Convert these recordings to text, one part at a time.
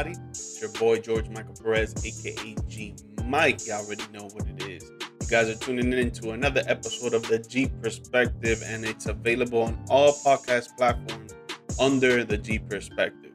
everybody. It's your boy, George Michael Perez, a.k.a. G Mike. You already know what it is. You guys are tuning in to another episode of the G Perspective, and it's available on all podcast platforms under the G Perspective.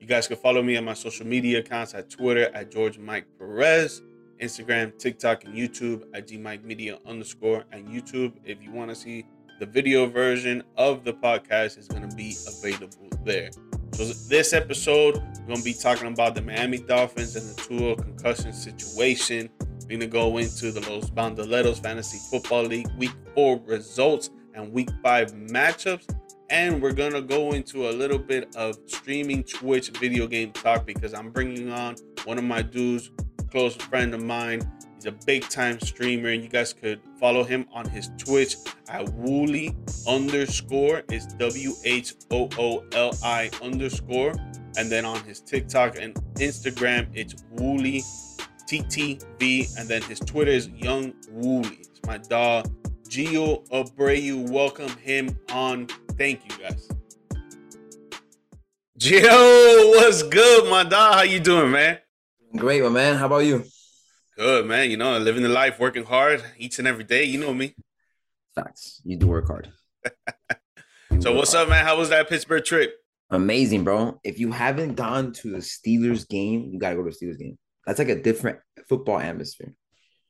You guys can follow me on my social media accounts at Twitter at George Mike Perez, Instagram, TikTok, and YouTube at G Mike Media _ and YouTube. If you want to see the video version of the podcast, is going to be available there. So this episode, we're going to be talking about the Miami Dolphins and the Tua concussion situation. We're going to go into the Los Bandoleros Fantasy Football League Week 4 results and Week 5 matchups. And we're going to go into a little bit of streaming Twitch video game talk because I'm bringing on one of my dudes, a close friend of mine. He's a big-time streamer, and you guys could follow him on his Twitch at Whooli _ is WHOOLI _ and then on his TikTok and Instagram it's Whooli TTV, and then his Twitter is Young Whooli. It's my dog Gio Abreu. Welcome him on. Thank you guys. Gio, what's good, my dog? How you doing, man? Great, my man. How about you? Good, man. You know, living the life, working hard each and every day. You know me. Facts. You do work hard. So what's up, man? How was that Pittsburgh trip? Amazing, bro. If you haven't gone to the Steelers game, you got to go to the Steelers game. That's like a different football atmosphere.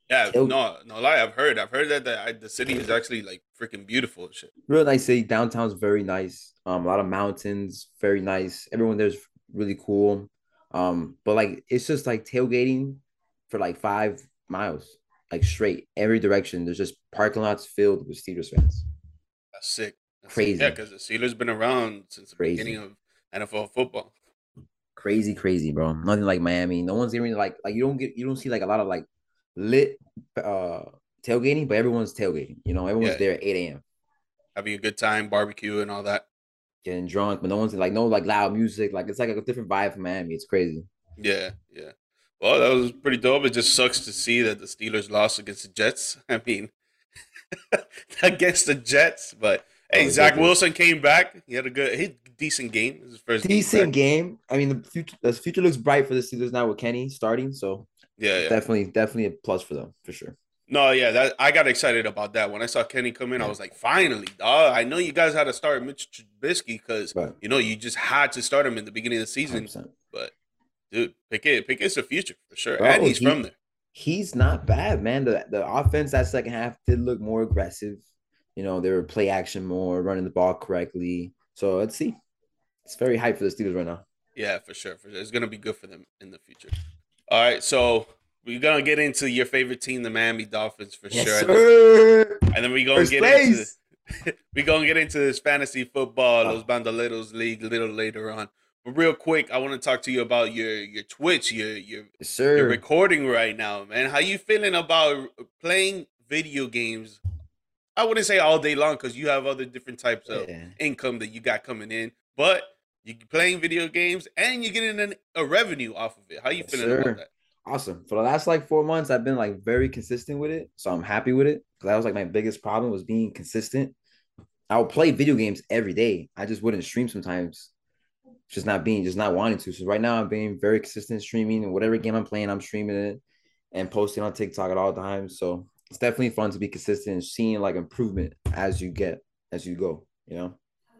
Yeah, no lie. I've heard that the city is actually like freaking beautiful and shit. Real nice city. Downtown's very nice. A lot of mountains, very nice. Everyone there's really cool. But like it's just like tailgating for like 5 miles. Like straight every direction. There's just parking lots filled with Steelers fans. That's sick. That's crazy. Sick. Yeah, because the Steelers been around since the beginning of NFL football. Crazy, bro. Nothing like Miami. No one's even like you don't see like a lot of like lit tailgating, but everyone's tailgating. You know, everyone's there at 8 a.m. Having a good time, barbecue and all that. Getting drunk, but no one's like loud music. Like it's like a different vibe from Miami. It's crazy. Yeah. Well, that was pretty dope. It just sucks to see that the Steelers lost against the Jets. I mean, against the Jets. But, hey, Zach Wilson came back. He had a decent game. It was his first decent game. I mean, the future looks bright for the Steelers now with Kenny starting. So, yeah. Definitely a plus for them, for sure. No, yeah, I got excited about that. When I saw Kenny come in, I was like, finally, dog. I know you guys had to start Mitch Trubisky because, you know, you just had to start him in the beginning of the season. 100%. But. Dude, Pickett's the future for sure. Bro, and he's from there. He's not bad, man. The offense that second half did look more aggressive. You know, they were play action more, running the ball correctly. So let's see. It's very hype for the Steelers right now. Yeah, for sure. It's going to be good for them in the future. All right, so we're going to get into your favorite team, the Miami Dolphins, for sure. Sir. And then we're going to get into this fantasy football, Los Bandoleros League, a little later on. But real quick, I want to talk to you about your Twitch, your recording right now, man. How you feeling about playing video games? I wouldn't say all day long because you have other different types of income that you got coming in. But you're playing video games and you're getting a revenue off of it. How you feeling about that? Awesome. For the last like 4 months, I've been like very consistent with it. So I'm happy with it. Because that was like my biggest problem was being consistent. I would play video games every day. I just wouldn't stream sometimes. Just not wanting to. So right now I'm being very consistent streaming, and whatever game I'm playing, I'm streaming it and posting on TikTok at all times. So it's definitely fun to be consistent and seeing like improvement as you go, you know?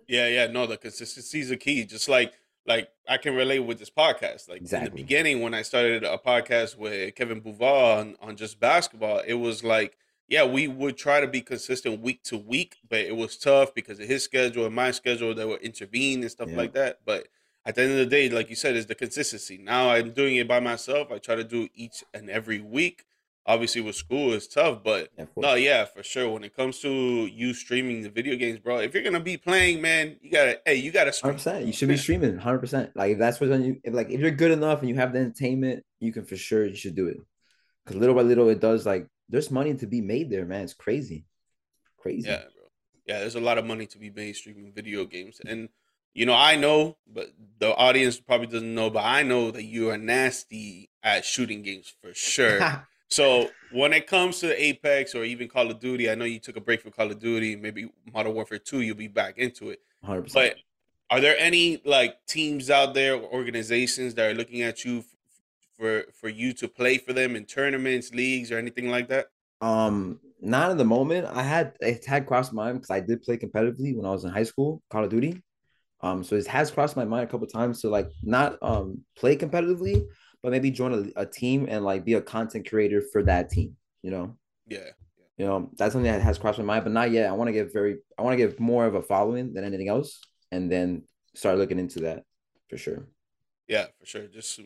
Yeah. No, the consistency is the key. Just like I can relate with this podcast. Like in the beginning, when I started a podcast with Kevin Bouval on just basketball, it was like, yeah, we would try to be consistent week to week, but it was tough because of his schedule and my schedule that would intervene and stuff like that. But at the end of the day, like you said, is the consistency. Now I'm doing it by myself. I try to do each and every week. Obviously with school it's tough, but for sure. When it comes to you streaming the video games, bro, if you're going to be playing, man, you got to stream. 100%. You should be streaming 100%. Like if that's what you, if you're good enough and you have the entertainment, you can for sure, you should do it. Because little by little it does like, there's money to be made there, man. It's crazy. Yeah, bro. Yeah, there's a lot of money to be made streaming video games. And, you know, I know, but the audience probably doesn't know, but I know that you are nasty at shooting games for sure. So when it comes to Apex or even Call of Duty, I know you took a break from Call of Duty. Maybe Modern Warfare 2, you'll be back into it. 100%. But Are there any like teams out there, or organizations that are looking at you for you to play for them in tournaments, leagues, or anything like that? Not at the moment. It had crossed my mind because I did play competitively when I was in high school, Call of Duty. So it has crossed my mind a couple of times to like not play competitively, but maybe join a team and like be a content creator for that team. You know? Yeah. You know, that's something that has crossed my mind, but not yet. I want to give more of a following than anything else, and then start looking into that for sure. Yeah, for sure. Just,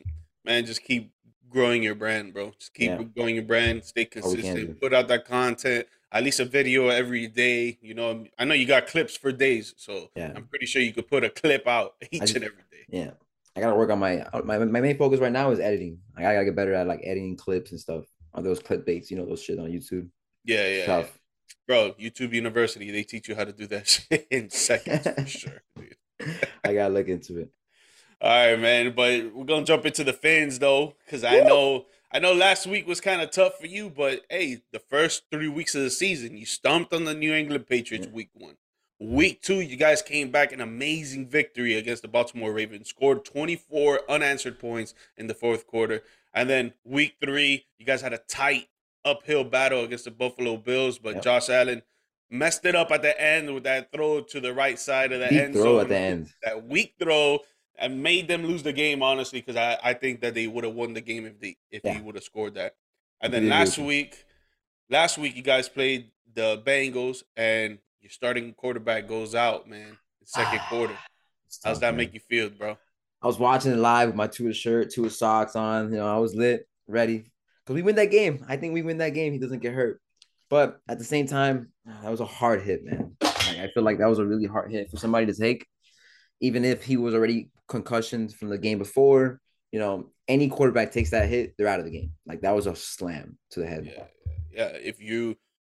man, just keep growing your brand, bro. Just keep growing your brand. Stay consistent. Put out that content, at least a video every day. You know, I know you got clips for days, so I'm pretty sure you could put a clip out and every day. Yeah, I gotta work on my main focus right now is editing. I gotta get better at like editing clips and stuff on those clipbaits. You know, those shit on YouTube. Yeah. Bro, YouTube University, they teach you how to do that shit in seconds for sure, dude. I gotta look into it. All right, man, but we're gonna jump into the fans though, because I know last week was kind of tough for you, but hey, the first 3 weeks of the season, you stomped on the New England Patriots week one. Week two, you guys came back an amazing victory against the Baltimore Ravens, scored 24 unanswered points in the fourth quarter. And then week three, you guys had a tight uphill battle against the Buffalo Bills, but Josh Allen messed it up at the end with that throw to the right side of the end zone at the end. That weak throw and made them lose the game, honestly, because I think that they would have won the game if he would have scored that. And then last week you guys played the Bengals and your starting quarterback goes out, man, in the second quarter. How's that make you feel, bro? I was watching it live with my Tua shirt, Tua socks on. You know, I was lit, ready. Because we win that game. I think we win that game. He doesn't get hurt. But at the same time, that was a hard hit, man. Like, I feel like that was a really hard hit for somebody to take. Even if he was already concussions from the game before, you know, any quarterback takes that hit, they're out of the game. Like, that was a slam to the head. Yeah.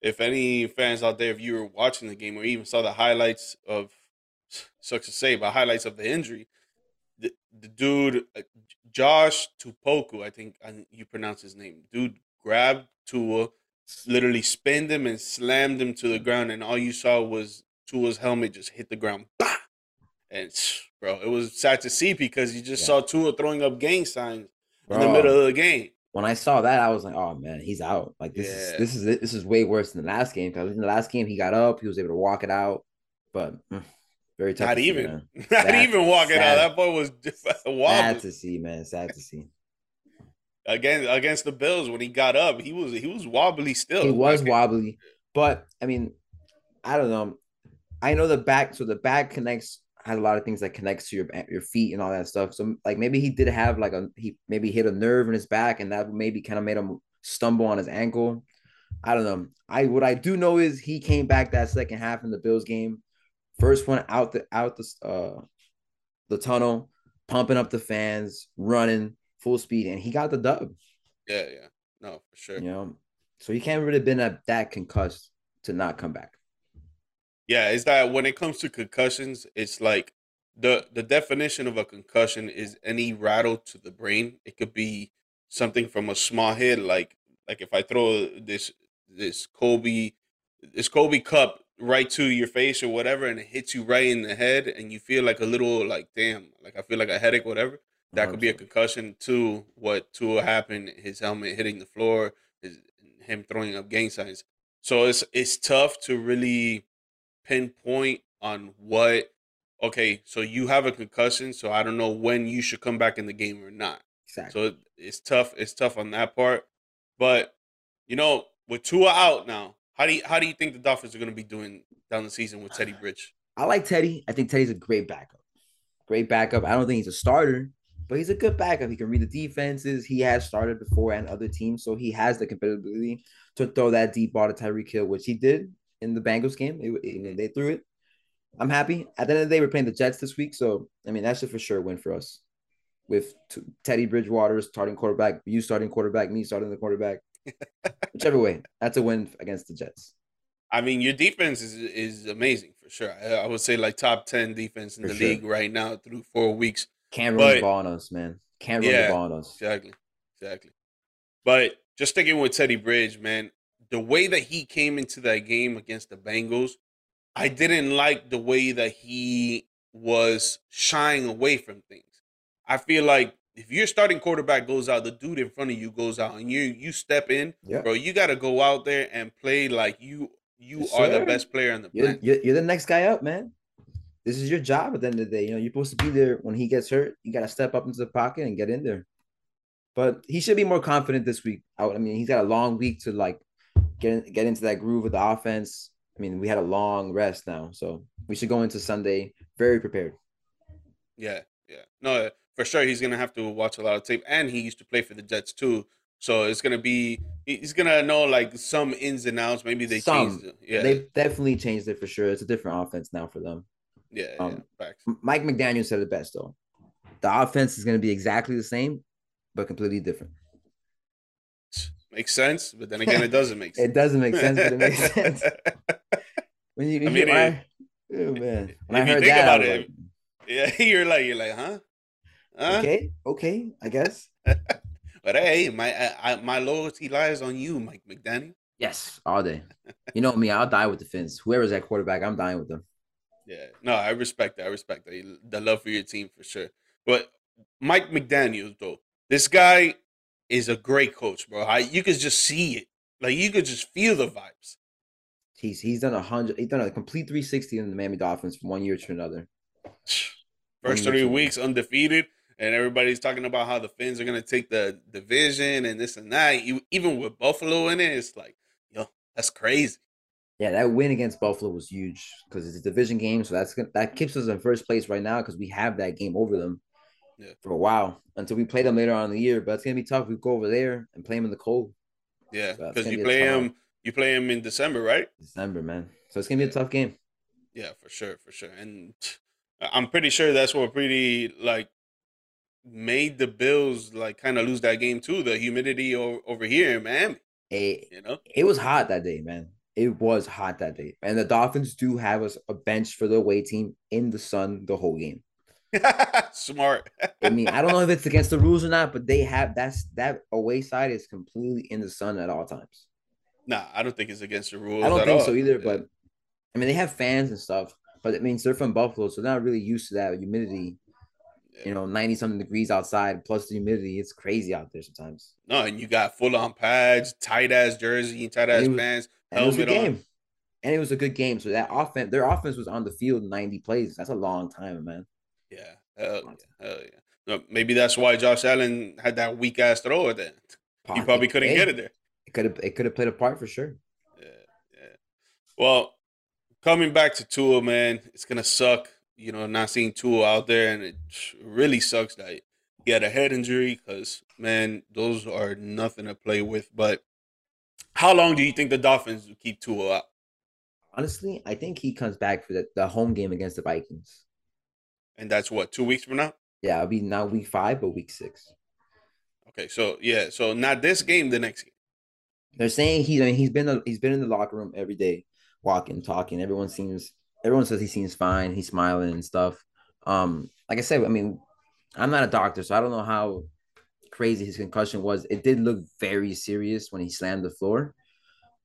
If any fans out there, if you were watching the game or even saw the highlights of, sucks to say, but highlights of the injury, the dude, Josh Tupoku, I think you pronounce his name. Dude grabbed Tua, literally spinned him and slammed him to the ground, and all you saw was Tua's helmet just hit the ground. Bah! And, bro, it was sad to see because you just saw Tua throwing up gang signs in the middle of the game. When I saw that, I was like, oh, man, he's out. Like, this is way worse than the last game, because in the last game, he got up. He was able to walk it out, but... Very tough. Not even walking out. That boy was wobbling. Sad to see, man. Sad to see. Against the Bills, when he got up, he was wobbly still. He was wobbly, but I mean, I don't know. I know the back, so the back connects, has a lot of things that connects to your feet and all that stuff. So like maybe he did have like he maybe hit a nerve in his back, and that maybe kind of made him stumble on his ankle. I don't know. What I do know is he came back that second half in the Bills game. First one out the tunnel, pumping up the fans, running full speed, and he got the dub. Yeah, no, for sure. You know, so you can't really have been that concussed to not come back. Yeah, it's that when it comes to concussions, it's like the definition of a concussion is any rattle to the brain. It could be something from a small hit, like if I throw this Kobe cup right to your face or whatever, and it hits you right in the head, and you feel like a little like, damn, like I feel like a headache, whatever. That could be a concussion to what Tua happened, his helmet hitting the floor, him throwing up gang signs. So it's tough to really pinpoint on what, okay, so you have a concussion, so I don't know when you should come back in the game or not. Exactly. So it's tough on that part. But, you know, with Tua out now, how do you think the Dolphins are going to be doing down the season with Teddy Bridge? I like Teddy. I think Teddy's a great backup. Great backup. I don't think he's a starter, but he's a good backup. He can read the defenses. He has started before and other teams, so he has the capability to throw that deep ball to Tyreek Hill, which he did in the Bengals game. They threw it. I'm happy. At the end of the day, we're playing the Jets this week, so, I mean, that's just for sure a win for us. With Teddy Bridgewater starting quarterback, you starting quarterback, me starting the quarterback. Whichever way, that's a win against the Jets. I mean, your defense is amazing for sure. I would say like top 10 defense in for the league right now through 4 weeks. Can't run the ball on us, man. Can't run the ball on us. Exactly. But just sticking with Teddy Bridge, man, the way that he came into that game against the Bengals, I didn't like the way that he was shying away from things. I feel like if your starting quarterback goes out, the dude in front of you goes out, and you step in, yeah. Bro, you got to go out there and play like you are the best player on the planet. You're the next guy up, man. This is your job at the end of the day. You know, you're supposed to be there when he gets hurt. You got to step up into the pocket and get in there. But he should be more confident this week. I mean, he's got a long week to, like, get into that groove of the offense. I mean, we had a long rest now, so we should go into Sunday very prepared. Yeah, yeah. No, for sure he's going to have to watch a lot of tape, and he used to play for the Jets too. So it's going to be – he's going to know, like, some ins and outs. Maybe they changed it. Yeah. They definitely changed it for sure. It's a different offense now for them. Yeah, facts. Mike McDaniel said it best, though. The offense is going to be exactly the same, but completely different. Makes sense, but then again, it doesn't make sense. It doesn't make sense, but it makes sense. When I heard that, yeah, you're like, huh? Okay, I guess. But hey, my loyalty lies on you, Mike McDaniel. Yes, all day. You know me, I'll die with the Fins. Whoever's at quarterback, I'm dying with them. Yeah, no, I respect that. I respect that. The love for your team for sure. But Mike McDaniel, though, this guy is a great coach, bro. You could just see it. Like, you could just feel the vibes. He's done 100. He's done a complete 360 in the Miami Dolphins from one year to another. First 3 weeks undefeated, and everybody's talking about how the Fins are going to take the division and this and that. Even with Buffalo in it, it's like, yo, that's crazy. Yeah, that win against Buffalo was huge because it's a division game, so that keeps us in first place right now because we have that game over them. Yeah. For a while until we play them later on in the year, but it's gonna be tough. We go over there and play them in the cold. Yeah, because you play them in December, right? December, man. So it's gonna be a tough game. Yeah, for sure. And I'm pretty sure that's what made the Bills kind of lose that game too. The humidity over here in Miami. It was hot that day, man. It was hot that day, and the Dolphins do have us a bench for the away team in the sun the whole game. Smart. I mean, I don't know if it's against the rules or not, but they have that away side is completely in the sun at all times. Nah, I don't think it's against the rules. I don't think so either, but I mean, they have fans and stuff, but it means they're from Buffalo, so they're not really used to that humidity. You know, 90-something degrees outside, plus the humidity. It's crazy out there sometimes. No, and you got full-on pads, tight-ass jersey, tight-ass pants. It was a game. And it was a good game, so that offense, their offense was on the field 90 plays. That's a long time, man. Yeah, hell yeah. No, maybe that's why Josh Allen had that weak ass throw at the end. He probably couldn't get it there. It could have played a part for sure. Yeah. Well, coming back to Tua, man, it's gonna suck. You know, not seeing Tua out there, and it really sucks that he had a head injury because, man, those are nothing to play with. But how long do you think the Dolphins will keep Tua out? Honestly, I think he comes back for the home game against the Vikings. And that's what, 2 weeks from now? Yeah, it'll be not week 5, but week 6. Okay, so yeah, so not this game, the next game. They're saying he's been in the locker room every day, walking, talking. Everyone says he seems fine. He's smiling and stuff. Like I said, I mean, I'm not a doctor, so I don't know how crazy his concussion was. It did look very serious when he slammed the floor,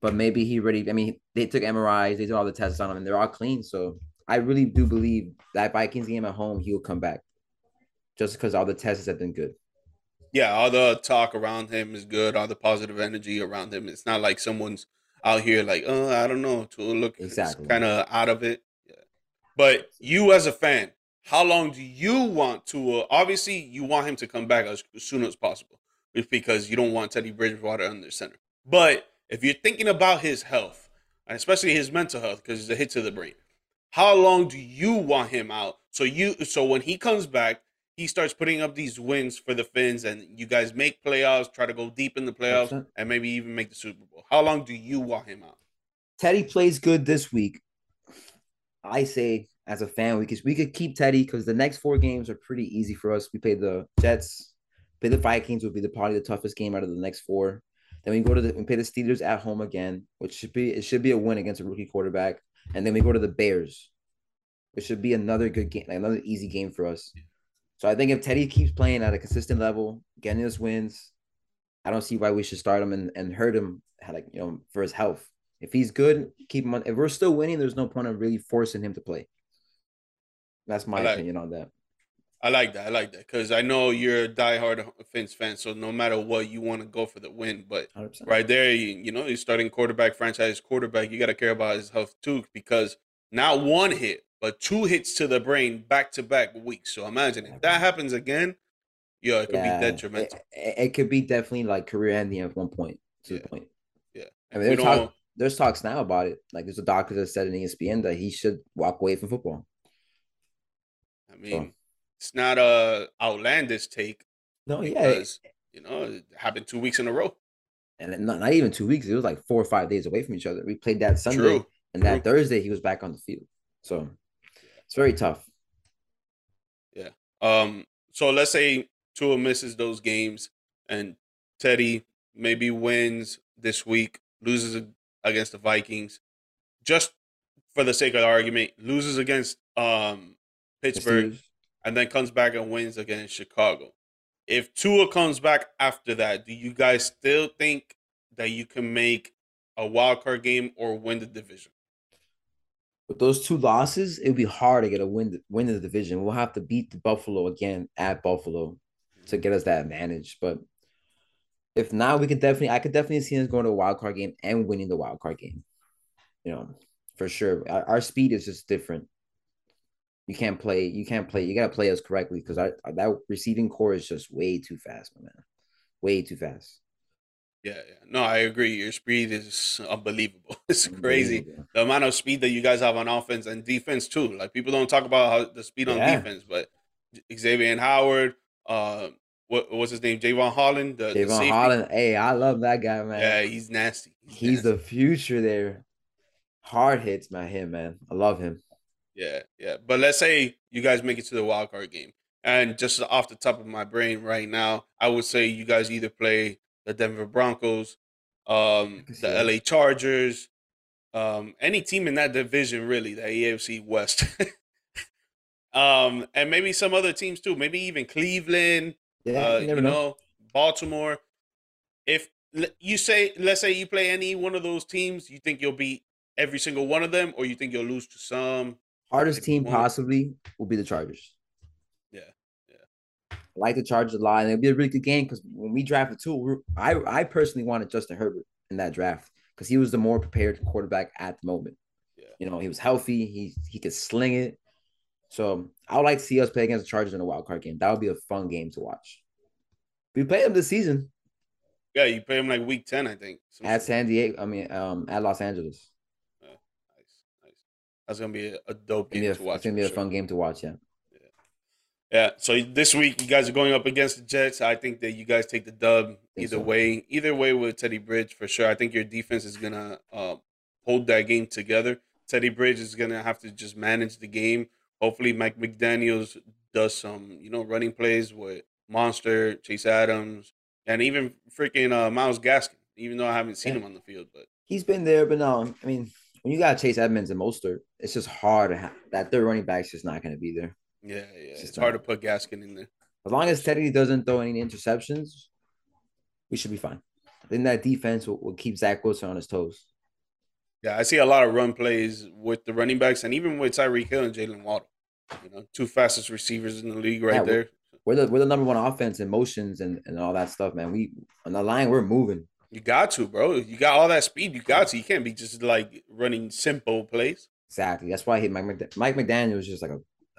but maybe he already. I mean, they took MRIs, they did all the tests on him, and they're all clean. So I really do believe that Vikings game at home, he'll come back just because all the tests have been good. Yeah, all the talk around him is good. All the positive energy around him. It's not like someone's out here like, oh, I don't know, to look exactly kind of out of it. Yeah. But you as a fan, how long do you want to – obviously, you want him to come back as soon as possible because you don't want Teddy Bridgewater under center. But if you're thinking about his health, and especially his mental health because it's a hit to the brain, how long do you want him out? So when he comes back, he starts putting up these wins for the Fins, and you guys make playoffs, try to go deep in the playoffs, and maybe even make the Super Bowl. How long do you want him out? Teddy plays good this week. I say, as a fan, we could keep Teddy because the next 4 games are pretty easy for us. We play the Jets, play the Vikings, would be probably the toughest game out of the next 4. Then we play the Steelers at home again, which should be a win against a rookie quarterback. And then we go to the Bears. It should be another good game, another easy game for us. So I think if Teddy keeps playing at a consistent level, getting us wins, I don't see why we should start him and hurt him, for his health. If he's good, keep him on. If we're still winning, there's no point in really forcing him to play. That's my opinion on that. I like that. I like that because I know you're a diehard Fins fan, so no matter what, you want to go for the win. But 100%. Right there, you know, you're starting quarterback, franchise quarterback. You got to care about his health too because not one hit, but two hits to the brain back-to-back weeks. So imagine if that happens again, yeah, it could be detrimental. It could be definitely like career-ending at one point, to the point. Yeah. I mean, there's talks now about it. Like there's a doctor that said in ESPN that he should walk away from football. I mean, it's not a outlandish take. No, because, you know, it happened 2 weeks in a row. And not even 2 weeks. It was like 4 or 5 days away from each other. We played that Sunday. True. And that Thursday, he was back on the field. So it's very tough. Yeah. So let's say Tua misses those games and Teddy maybe wins this week, loses against the Vikings. Just for the sake of the argument, loses against Pittsburgh and then comes back and wins against Chicago. If Tua comes back after that, do you guys still think that you can make a wild card game or win the division? With those two losses, it'd be hard to get a win in the division. We'll have to beat the Buffalo again at Buffalo to get us that advantage. But if not, I could definitely see us going to a wild card game and winning the wild card game. You know, for sure. Our speed is just different. You can't play. You got to play us correctly because that receiving core is just way too fast, my man. Way too fast. Yeah. No, I agree. Your speed is unbelievable. It's crazy. The amount of speed that you guys have on offense and defense, too. Like, people don't talk about how the speed on defense, but Xavier and Howard, what's his name? Javon Holland. Javon Holland. Hey, I love that guy, man. Yeah, he's nasty. He's the future there. Hard hits, man, I love him. Yeah. But let's say you guys make it to the wild card game. And just off the top of my brain right now, I would say you guys either play the Denver Broncos, the LA Chargers, any team in that division, really, the AFC West. And maybe some other teams too, maybe even Cleveland, you know, Baltimore. If you say, let's say you play any one of those teams, you think you'll beat every single one of them, or you think you'll lose to some? Hardest team possibly will be the Chargers. I like the Chargers a lot, and it'll be a really good game because when we drafted Tua, I personally wanted Justin Herbert in that draft because he was the more prepared quarterback at the moment. Yeah. You know, he was healthy. He could sling it. So I would like to see us play against the Chargers in a wild card game. That would be a fun game to watch. We played them this season. Yeah, you played them like week 10, I think. At San Diego, at Los Angeles. Nice. That's going to be a dope game to watch. It's going to be a fun game to watch, yeah. Yeah, so this week you guys are going up against the Jets. I think that you guys take the dub either way. Either way with Teddy Bridge for sure. I think your defense is going to hold that game together. Teddy Bridge is going to have to just manage the game. Hopefully Mike McDaniel does some, running plays with Mostert, Chase Edmonds, and even freaking Myles Gaskin, even though I haven't seen him on the field. But he's been there, but no. I mean, when you got Chase Edmonds and Mostert, it's just hard. That third running back's just not going to be there. Yeah, it's hard to put Gaskin in there. As long as Teddy doesn't throw any interceptions, we should be fine. Then that defense will keep Zach Wilson on his toes. Yeah, I see a lot of run plays with the running backs and even with Tyreek Hill and Jalen Waddle. Two fastest receivers in the league right there. We're the #1 offense in motions and all that stuff, man. We on the line, we're moving. You got to, bro. You got all that speed. You can't be just like running simple plays. Exactly. That's why Mike McDaniel was just like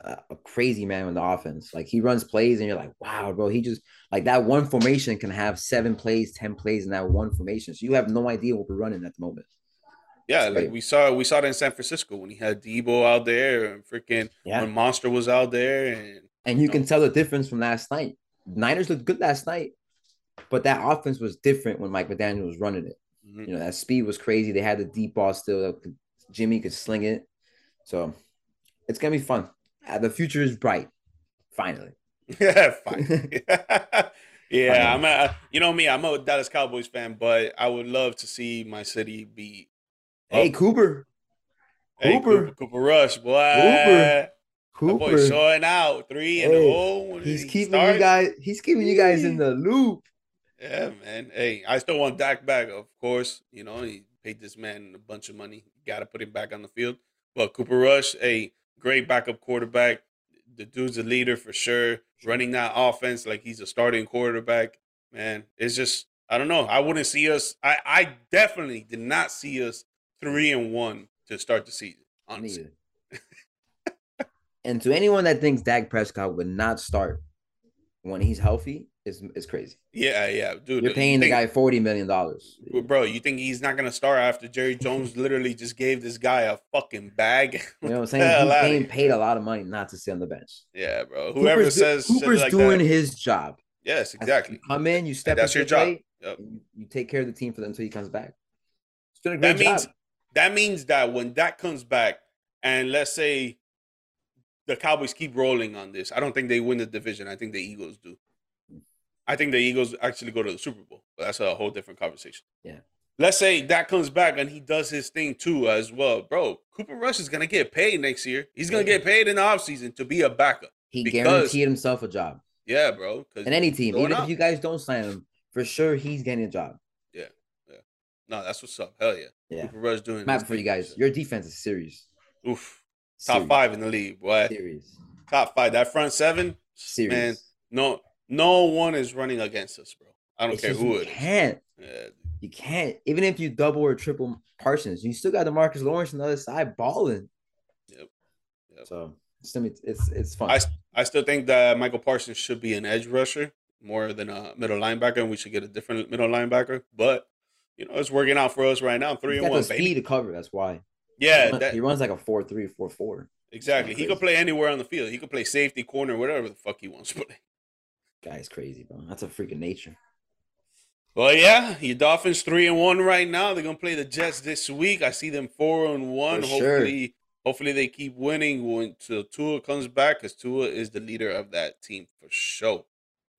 a crazy man on the offense. Like, he runs plays and you're like, wow, bro, he just like that one formation can have 7 plays, 10 plays in that one formation. So you have no idea what we're running at the moment. Yeah, like we saw it in San Francisco when he had Debo out there and when Mostert was out there. And you can tell the difference from last night. Niners looked good last night, but that offense was different when Mike McDaniel was running it. Mm-hmm. That speed was crazy. They had the deep ball still. Jimmy could sling it. So it's going to be fun. The future is bright, finally. Yeah, finally. I'm a Dallas Cowboys fan, but I would love to see my city beat. Hey, Cooper. Cooper Rush, boy. Cooper. That boy showing out 3-0. He's keeping you guys in the loop. Yeah, man. Hey, I still want Dak back, of course. He paid this man a bunch of money. Got to put him back on the field. But Cooper Rush, hey. Great backup quarterback. The dude's a leader for sure. Running that offense like he's a starting quarterback, man. It's just, I don't know. I wouldn't see us. I definitely did not see us 3-1 to start the season, honestly. And to anyone that thinks Dak Prescott would not start when he's healthy, it's crazy. Yeah, yeah, dude. You're paying the guy $40 million, bro. You think he's not gonna start after Jerry Jones literally just gave this guy a fucking bag? You know what I'm saying? He's being paid a lot of money not to sit on the bench. Yeah, bro. Whoever says Cooper's like doing that, his job. Yes, exactly. Come in, you step. That's your job. Yep. You take care of the team for them until he comes back. It's been a great job. That means that when Dak comes back, and let's say the Cowboys keep rolling on this, I don't think they win the division. I think the Eagles do. I think the Eagles actually go to the Super Bowl. But that's a whole different conversation. Yeah. Let's say Dak comes back and he does his thing too as well. Bro, Cooper Rush is going to get paid next year. He's going to get paid in the offseason to be a backup. He guaranteed himself a job. Yeah, bro. And any team, even if you guys don't sign him, for sure he's getting a job. Yeah. Yeah. No, that's what's up. Hell yeah. Yeah. Cooper Rush doing map for you guys. Your defense is serious. Oof. Top five in the league, boy. Serious. Top five. That front seven, serious. Man, no one is running against us, bro. I don't care who it is. You can't. Yeah. You can't. Even if you double or triple Parsons, you still got DeMarcus Lawrence on the other side balling. Yep. So it's fun. I still think that Michael Parsons should be an edge rusher more than a middle linebacker, and we should get a different middle linebacker. But you know, it's working out for us right now. 3-1. Got the speed to cover. That's why. Yeah, he runs like a 4-3, 4-4. Exactly. He could play anywhere on the field. He could play safety, corner, whatever the fuck he wants to play. Guy's crazy, bro. That's a freaking nature. Well, yeah, your Dolphins 3-1 right now. They're gonna play the Jets this week. I see them 4-1. For hopefully, hopefully they keep winning when Tua comes back, because Tua is the leader of that team for sure.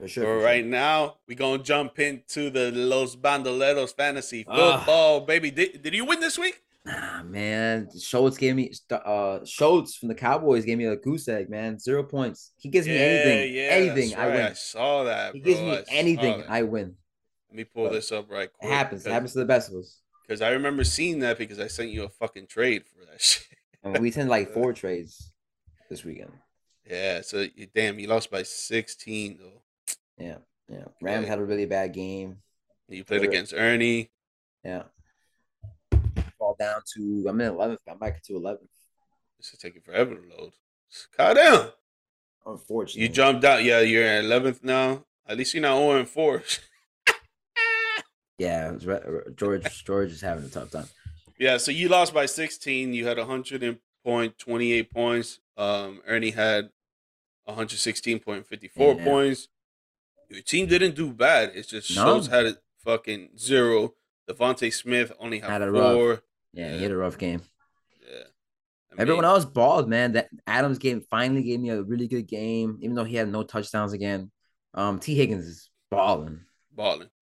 Right now, we're gonna jump into the Los Bandoleros fantasy football, baby. Did you win this week? Nah, man. Schultz from the Cowboys gave me a goose egg, man. 0 points. He gives me anything. Yeah, anything, I win. I saw that, bro. He gives me anything, I win. Let me pull this up right quick. It happens. It happens to the best of us. Because I remember seeing that, because I sent you a fucking trade for that shit. And we sent like 4 trades this weekend. Yeah, so damn, you lost by 16, though. Yeah, yeah. Rams had a really bad game. You played against Ernie. Yeah. Down to, I'm in 11th. I'm back to 11th. This is taking forever to load. Calm down. Unfortunately, you jumped out. Yeah, you're at 11th now. At least you're not 0-4. Yeah, it was George is having a tough time. Yeah, so you lost by 16. You had 128 points. Ernie had 116.54 points. Your team didn't do bad. It just shows had a fucking 0. Devontae Smith only had 4. Yeah, he had a rough game. Yeah, I mean, everyone else balled, man. That Adams game finally gave me a really good game, even though he had no touchdowns again. T. Higgins is balling.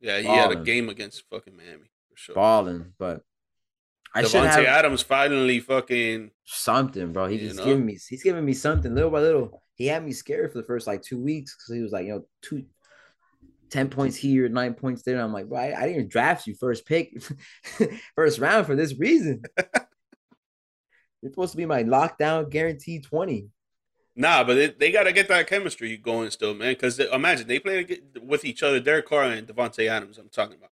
Yeah, he had a game against fucking Miami for sure. Balling, but Devontae Adams finally fucking something, bro. He's giving me something little by little. He had me scared for the first like 2 weeks, because he was like, 10 points here, 9 points there. And I'm like, bro, I didn't even draft you first pick, first round for this reason. You're supposed to be my lockdown guaranteed 20. Nah, but they got to get that chemistry going still, man. Because imagine, they played with each other, Derek Carr and Devontae Adams, I'm talking about.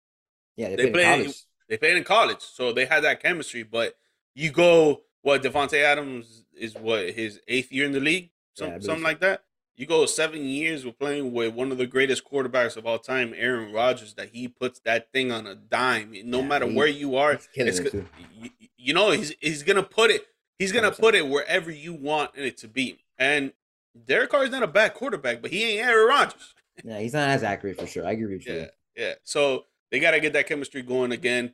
Yeah, they played in college. So they had that chemistry. But you go, Devontae Adams is his 8th year in the league? Something like that. You go 7 years with playing with one of the greatest quarterbacks of all time, Aaron Rodgers, that he puts that thing on a dime. No matter where you are, he's going to put it. He's going to put it wherever you want it to be. And Derek Carr is not a bad quarterback, but he ain't Aaron Rodgers. Yeah, he's not as accurate for sure. I agree with you. Yeah. So they got to get that chemistry going again.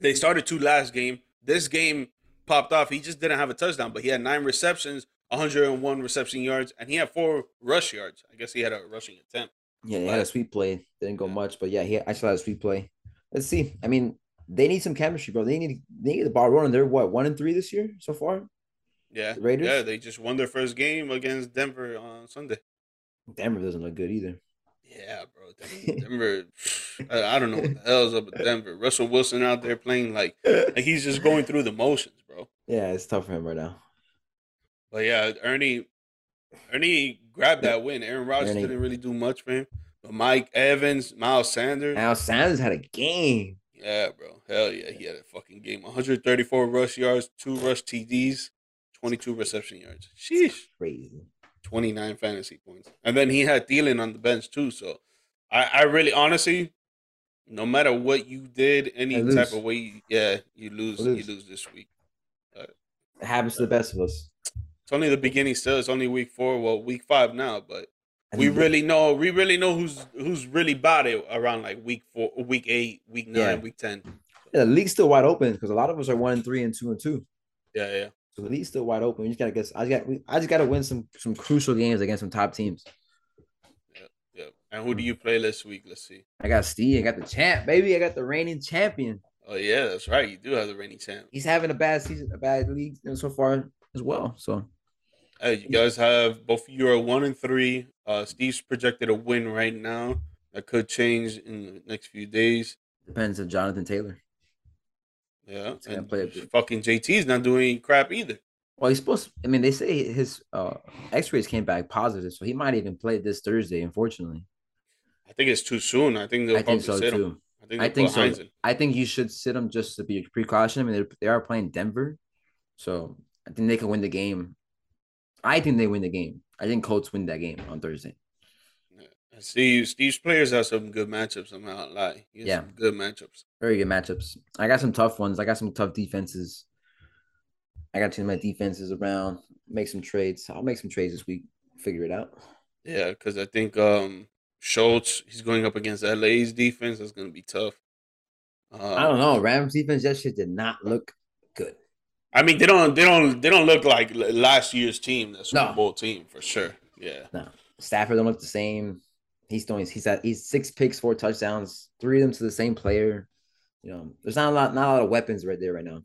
They started 2 last game. This game popped off. He just didn't have a touchdown, but he had 9 receptions. 101 reception yards, and he had 4 rush yards. I guess he had a rushing attempt. Yeah, he had a sweet play. Didn't go much, but yeah, he actually had a sweet play. Let's see. I mean, they need some chemistry, bro. They need the ball rolling. They're 1-3 this year so far. Yeah, the Raiders. Yeah, they just won their first game against Denver on Sunday. Denver doesn't look good either. Yeah, bro. Denver. I don't know what the hell's up with Denver. Russell Wilson out there playing like he's just going through the motions, bro. Yeah, it's tough for him right now. But yeah, Ernie, Ernie grabbed that win. Aaron Rodgers didn't really do much for him. But Mike Evans, Miles Sanders. Miles Sanders had a game. Yeah, bro. Hell yeah, he had a fucking game. 134 rush yards, 2 rush TDs, 22 reception yards. Sheesh. Crazy. 29 fantasy points. And then he had Thielen on the bench too. So I really, honestly, no matter what you did, any type of way, yeah, you lose. You lose this week. It happens to the best of us. It's only the beginning still. It's only week 4. Well, week 5 now, but we really know who's really about it around like week 4, week 8, week 9, week 10. Yeah, the league's still wide open because a lot of us are 1-3 and 2-2. Yeah, yeah. So the league's still wide open. We just gotta guess. I just gotta win some crucial games against some top teams. And who do you play this week? Let's see. I got Steve. I got the champ, baby. I got the reigning champion. Oh, yeah, that's right. You do have the reigning champ. He's having a bad season, a bad league so far as well. So, hey, you guys have both of you are 1-3. Steve's projected a win right now. That could change in the next few days. Depends on Jonathan Taylor. Yeah. And play fucking JT's not doing crap either. Well, he's supposed to, I mean, they say his x-rays came back positive, so he might even play this Thursday, unfortunately. I think it's too soon. I think they'll probably sit him. I think so. I think you should sit him just to be a precaution. I mean, they are playing Denver, so I think they can win the game. I think they win the game. I think Colts win that game on Thursday. Yeah. See, Steve's players have some good matchups. I'm not lying. Yeah, some good matchups. Very good matchups. I got some tough ones. I got some tough defenses. I got to change my defenses around. Make some trades. I'll make some trades this week. Figure it out. Yeah, because I think Schultz, he's going up against LA's defense. That's going to be tough. I don't know. Rams defense, that shit did not look good. I mean, they don't look like last year's team, the Super Bowl team for sure. Yeah. No, Stafford don't look the same. He's 6 picks, 4 touchdowns, 3 of them to the same player. You know, there's not a lot of weapons right there right now.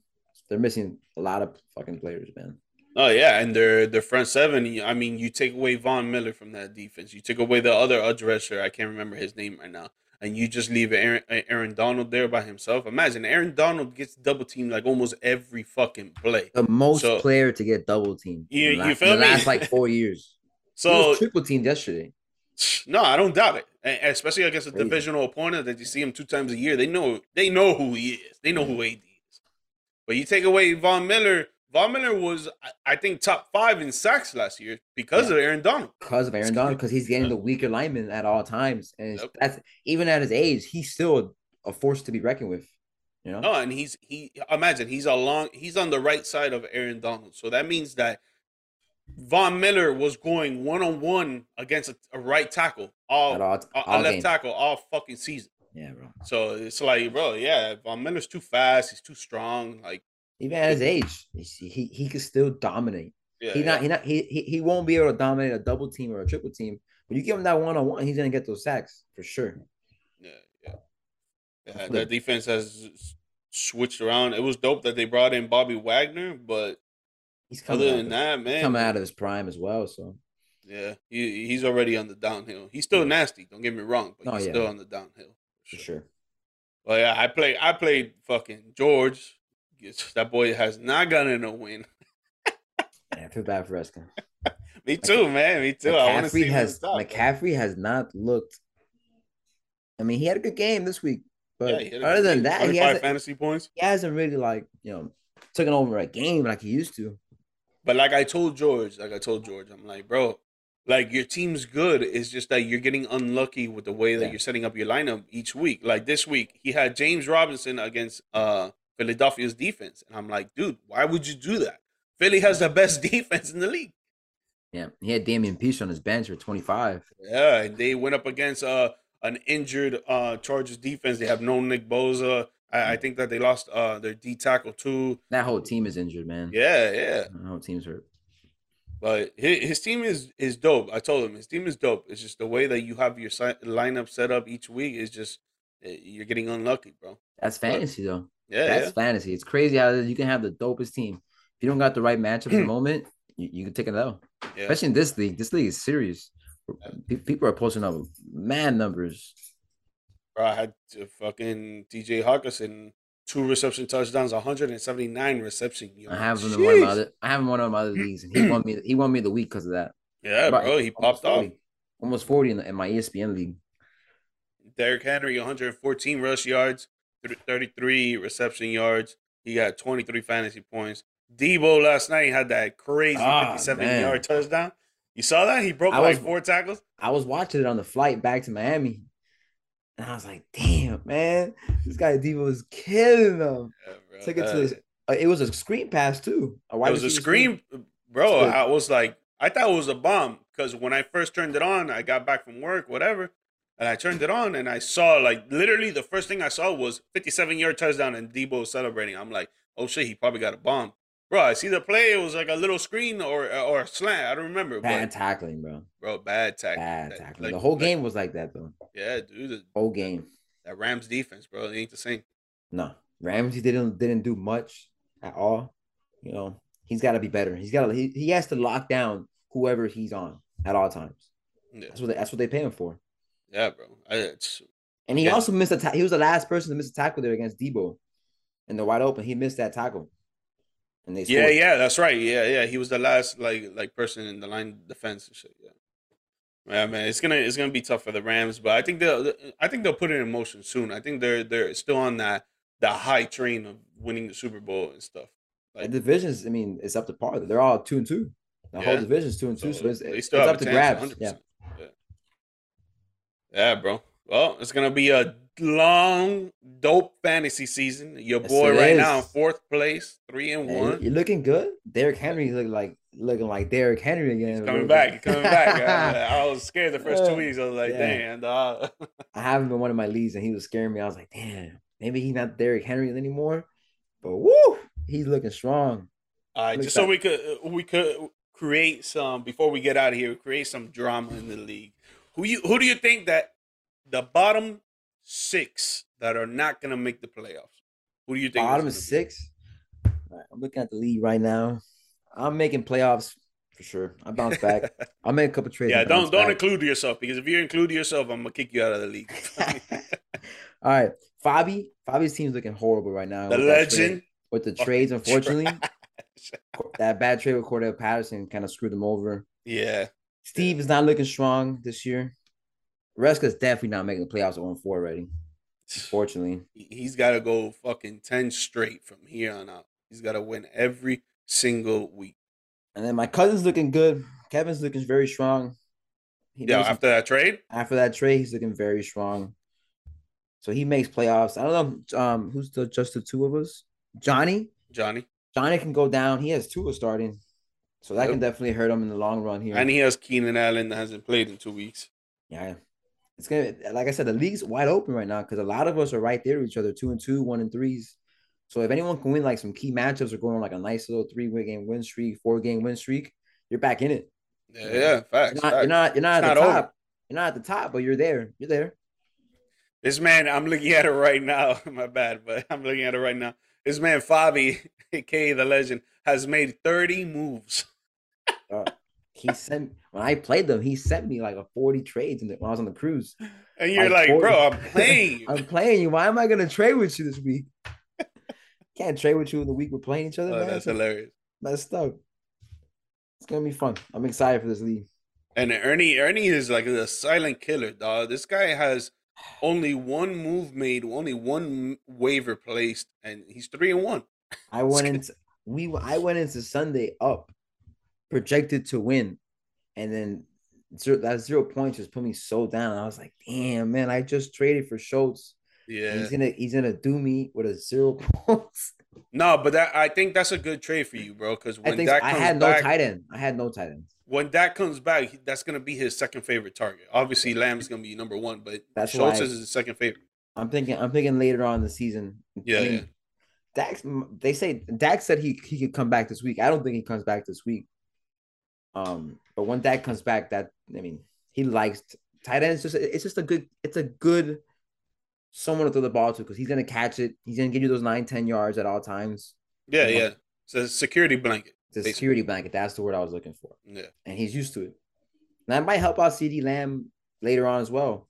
They're missing a lot of fucking players, man. Oh, yeah, and their front seven, I mean, you take away Von Miller from that defense. You take away the other addresser. I can't remember his name right now. And you just leave Aaron Donald there by himself. Imagine, Aaron Donald gets double-teamed like almost every fucking play. The most player to get double-teamed in the last, like, 4 years. So he was triple-teamed yesterday. No, I don't doubt it. And especially against a divisional opponent that you see him 2 times a year. They know who he is. They know who AD is. But you take away Von Miller. Von Miller was, I think, top 5 in sacks last year because of Aaron Donald. Because of Aaron Donald, because he's getting the weaker lineman at all times, and that's even at his age, he's still a force to be reckoned with. You know, no, and he. Imagine he's on the right side of Aaron Donald, so that means that Von Miller was going 1-on-1 against a right tackle, a left tackle all fucking season. Yeah, bro. So it's like, bro, yeah, Von Miller's too fast. He's too strong. Like. Even at his age, he could still dominate. Yeah, he won't be able to dominate a double team or a triple team. But you give him that 1-on-1, he's gonna get those sacks for sure. Yeah. That defense has switched around. It was dope that they brought in Bobby Wagner, but he's coming out of his prime as well. So yeah, he's already on the downhill. He's still nasty. Don't get me wrong, but he's still on the downhill for sure. Well, yeah, I played fucking George. That boy has not gotten a win. I feel bad for us. Me too, man. Me too. I want to see McCaffrey has not looked. I mean, he had a good game this week, but other than that, he has fantasy points. He hasn't really taken over a game like he used to. But like I told George, I'm like, bro, like your team's good. It's just that you're getting unlucky with the way that you're setting up your lineup each week. Like this week, he had James Robinson against Philadelphia's defense. And I'm like, dude, why would you do that? Philly has the best defense in the league. Yeah, he had Damian Pierce on his bench for 25. Yeah, and they went up against an injured Chargers defense. They have no Nick Bosa. I think that they lost their D tackle too. That whole team is injured, man. Yeah, yeah. The whole team's hurt. But his team is dope. I told him his team is dope. It's just the way that you have your lineup set up each week is just you're getting unlucky, bro. That's fantasy, though. Yeah, that's fantasy. It's crazy how you can have the dopest team. If you don't got the right matchup at the moment, you can take it out. Yeah. Especially in this league. This league is serious. People are posting up mad numbers. Bro, I had to fucking TJ Hawkinson, 2 reception touchdowns, 179 reception yards. I have him in one of my other leagues, and he won me the week because of that. Yeah, bro, he popped off. Almost 40 in my ESPN league. Derrick Henry, 114 rush yards, 33 reception yards. He got 23 fantasy points. Debo last night had that crazy 57-yard touchdown. You saw that? He broke like four tackles. I was watching it on the flight back to Miami, and I was like, damn, man. This guy Debo is killing them. Yeah, took it to this, it was a screen pass, too. It was a screen. Bro, I was like, I thought it was a bomb because when I first turned it on, I got back from work, whatever, and I turned it on and I saw, like, literally the first thing I saw was 57-yard touchdown and Debo celebrating. I'm like, oh, shit, he probably got a bomb. Bro, I see the play. It was like a little screen or a slant. I don't remember. Bad tackling, bro. Bad tackling. Like, the whole game was like that, though. Yeah, dude. The whole game. That Rams defense, bro, it ain't the same. No. Ramsey didn't do much at all. You know, he's got to be better. He has to lock down whoever he's on at all times. Yeah. That's what they pay him for. Yeah, bro. And he also missed a tackle. He was the last person to miss a tackle there against Debo in the wide open. He missed that tackle. And they scored. Yeah, that's right. Yeah. He was the last like person in the line defense and shit. Yeah. Yeah, man, it's gonna be tough for the Rams, but I think they'll put it in motion soon. I think they're still on that high train of winning the Super Bowl and stuff. Like, the divisions, I mean, it's up to par. They're all 2-2. The whole division's 2-2, so it's up to grabs. Yeah, bro. Well, it's going to be a long, dope fantasy season. Your boy right now in fourth place, 3-1. You're looking good. Derrick Henry looking like Derrick Henry again. He's coming back. I was scared the first 2 weeks. I was like, damn, dog. I have him in one of my leagues, and he was scaring me. I was like, damn. Maybe he's not Derrick Henry anymore, but woo, he's looking strong. All right, just so we could create some before we get out of here. Create some drama in the league. Who do you think that the bottom six that are not gonna make the playoffs? Who do you think? Bottom six. All right, I'm looking at the league right now. I'm making playoffs for sure. I bounce back. I'll make a couple trades. Yeah, don't include yourself, because if you include yourself, I'm gonna kick you out of the league. All right. Fabi's team's looking horrible right now. The legend. With the trades, unfortunately. That bad trade with Cordell Patterson kind of screwed them over. Yeah. Steve is not looking strong this year. Reska's definitely not making the playoffs 0-4 already, unfortunately. He's got to go fucking 10 straight from here on out. He's got to win every single week. And then my cousin's looking good. Kevin's looking very strong. After that trade? After that trade, he's looking very strong. So he makes playoffs. I don't know who's just the two of us. Johnny can go down. He has Tua starting. So that can definitely hurt him in the long run here. And he has Keenan Allen that hasn't played in 2 weeks. Yeah. It's gonna, like I said, the league's wide open right now because a lot of us are right there with each other, 2-2, 1-3s. So if anyone can win like some key matchups or going on like a nice little 3-game win streak, 4-game win streak, you're back in it. Yeah, facts. You're not at the top, but you're there. You're there. This man, I'm looking at it right now. My bad, but I'm looking at it right now. This man, Fabi, a.k.a. the legend, has made 30 moves. When I played them, he sent me like a 40 trades when I was on the cruise. And you're like bro, I'm playing you. I'm playing you. Why am I going to trade with you this week? Can't trade with you in the week we're playing each other, man. That's hilarious. Messed up. It's going to be fun. I'm excited for this league. And Ernie is like a silent killer, dog. This guy has... only one move made, only one waiver placed, and he's 3-1. I went into Sunday up, projected to win, and then that 0 points just put me so down. I was like, damn, man, I just traded for Schultz. Yeah, he's gonna do me with a 0 points. No, but I think that's a good trade for you, bro. Because when Dak comes back, I had no tight end. When Dak comes back, that's gonna be his second favorite target. Obviously, Lamb's gonna be number one, but Schultz is his second favorite. I'm thinking later on in the season. Yeah. Dak said he could come back this week. I don't think he comes back this week. But when Dak comes back, he likes tight ends. It's a good someone to throw the ball to, because he's going to catch it. He's going to give you those 9-10 yards at all times. Yeah. It's a security blanket. Security blanket. That's the word I was looking for. Yeah. And he's used to it. And that might help out CeeDee Lamb later on as well.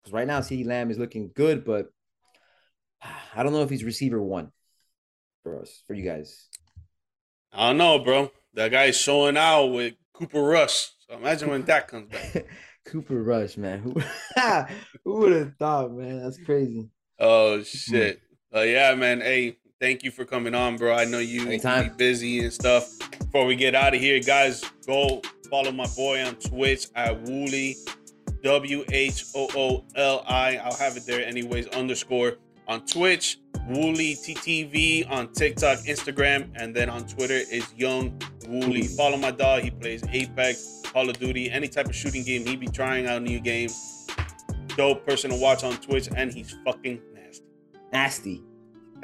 Because right now, CeeDee Lamb is looking good, but I don't know if he's receiver one for you guys. I don't know, bro. That guy's showing out with Cooper Rush So imagine when Dak comes back. Cooper Rush, man. Who would have thought, man? That's crazy. Oh, shit. Yeah, man. Hey, thank you for coming on, bro. I know you be busy and stuff. Before we get out of here, guys, go follow my boy on Twitch at Whooli, WHOOLI. I'll have it there anyways, _ on Twitch, Whooli TTV, on TikTok, Instagram, and then on Twitter is Young Whooli. Follow my dog. He plays Apex, Call of Duty, any type of shooting game. He be trying out new games. Dope person to watch on Twitch, and he's fucking nasty. Nasty.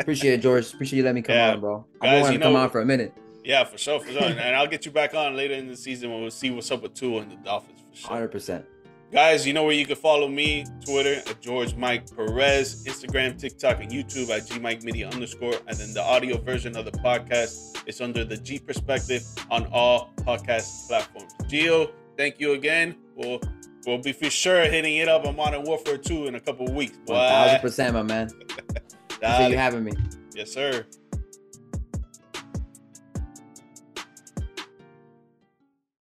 Appreciate it, George. Appreciate you letting me come on, bro. I've been wanting to come on for a minute. Yeah, for sure, for sure. And I'll get you back on later in the season when we'll see what's up with Tua and the Dolphins, for sure. 100%. Guys, you know where you can follow me, Twitter at George Mike Perez, Instagram, TikTok, and YouTube at G Mike Media _, and then the audio version of the podcast is under the G Perspective on all podcast platforms. Gio, thank you again. We'll be for sure hitting it up on Modern Warfare 2 in a couple of weeks. 1,000%, my man. Thanks for having me. Yes, sir.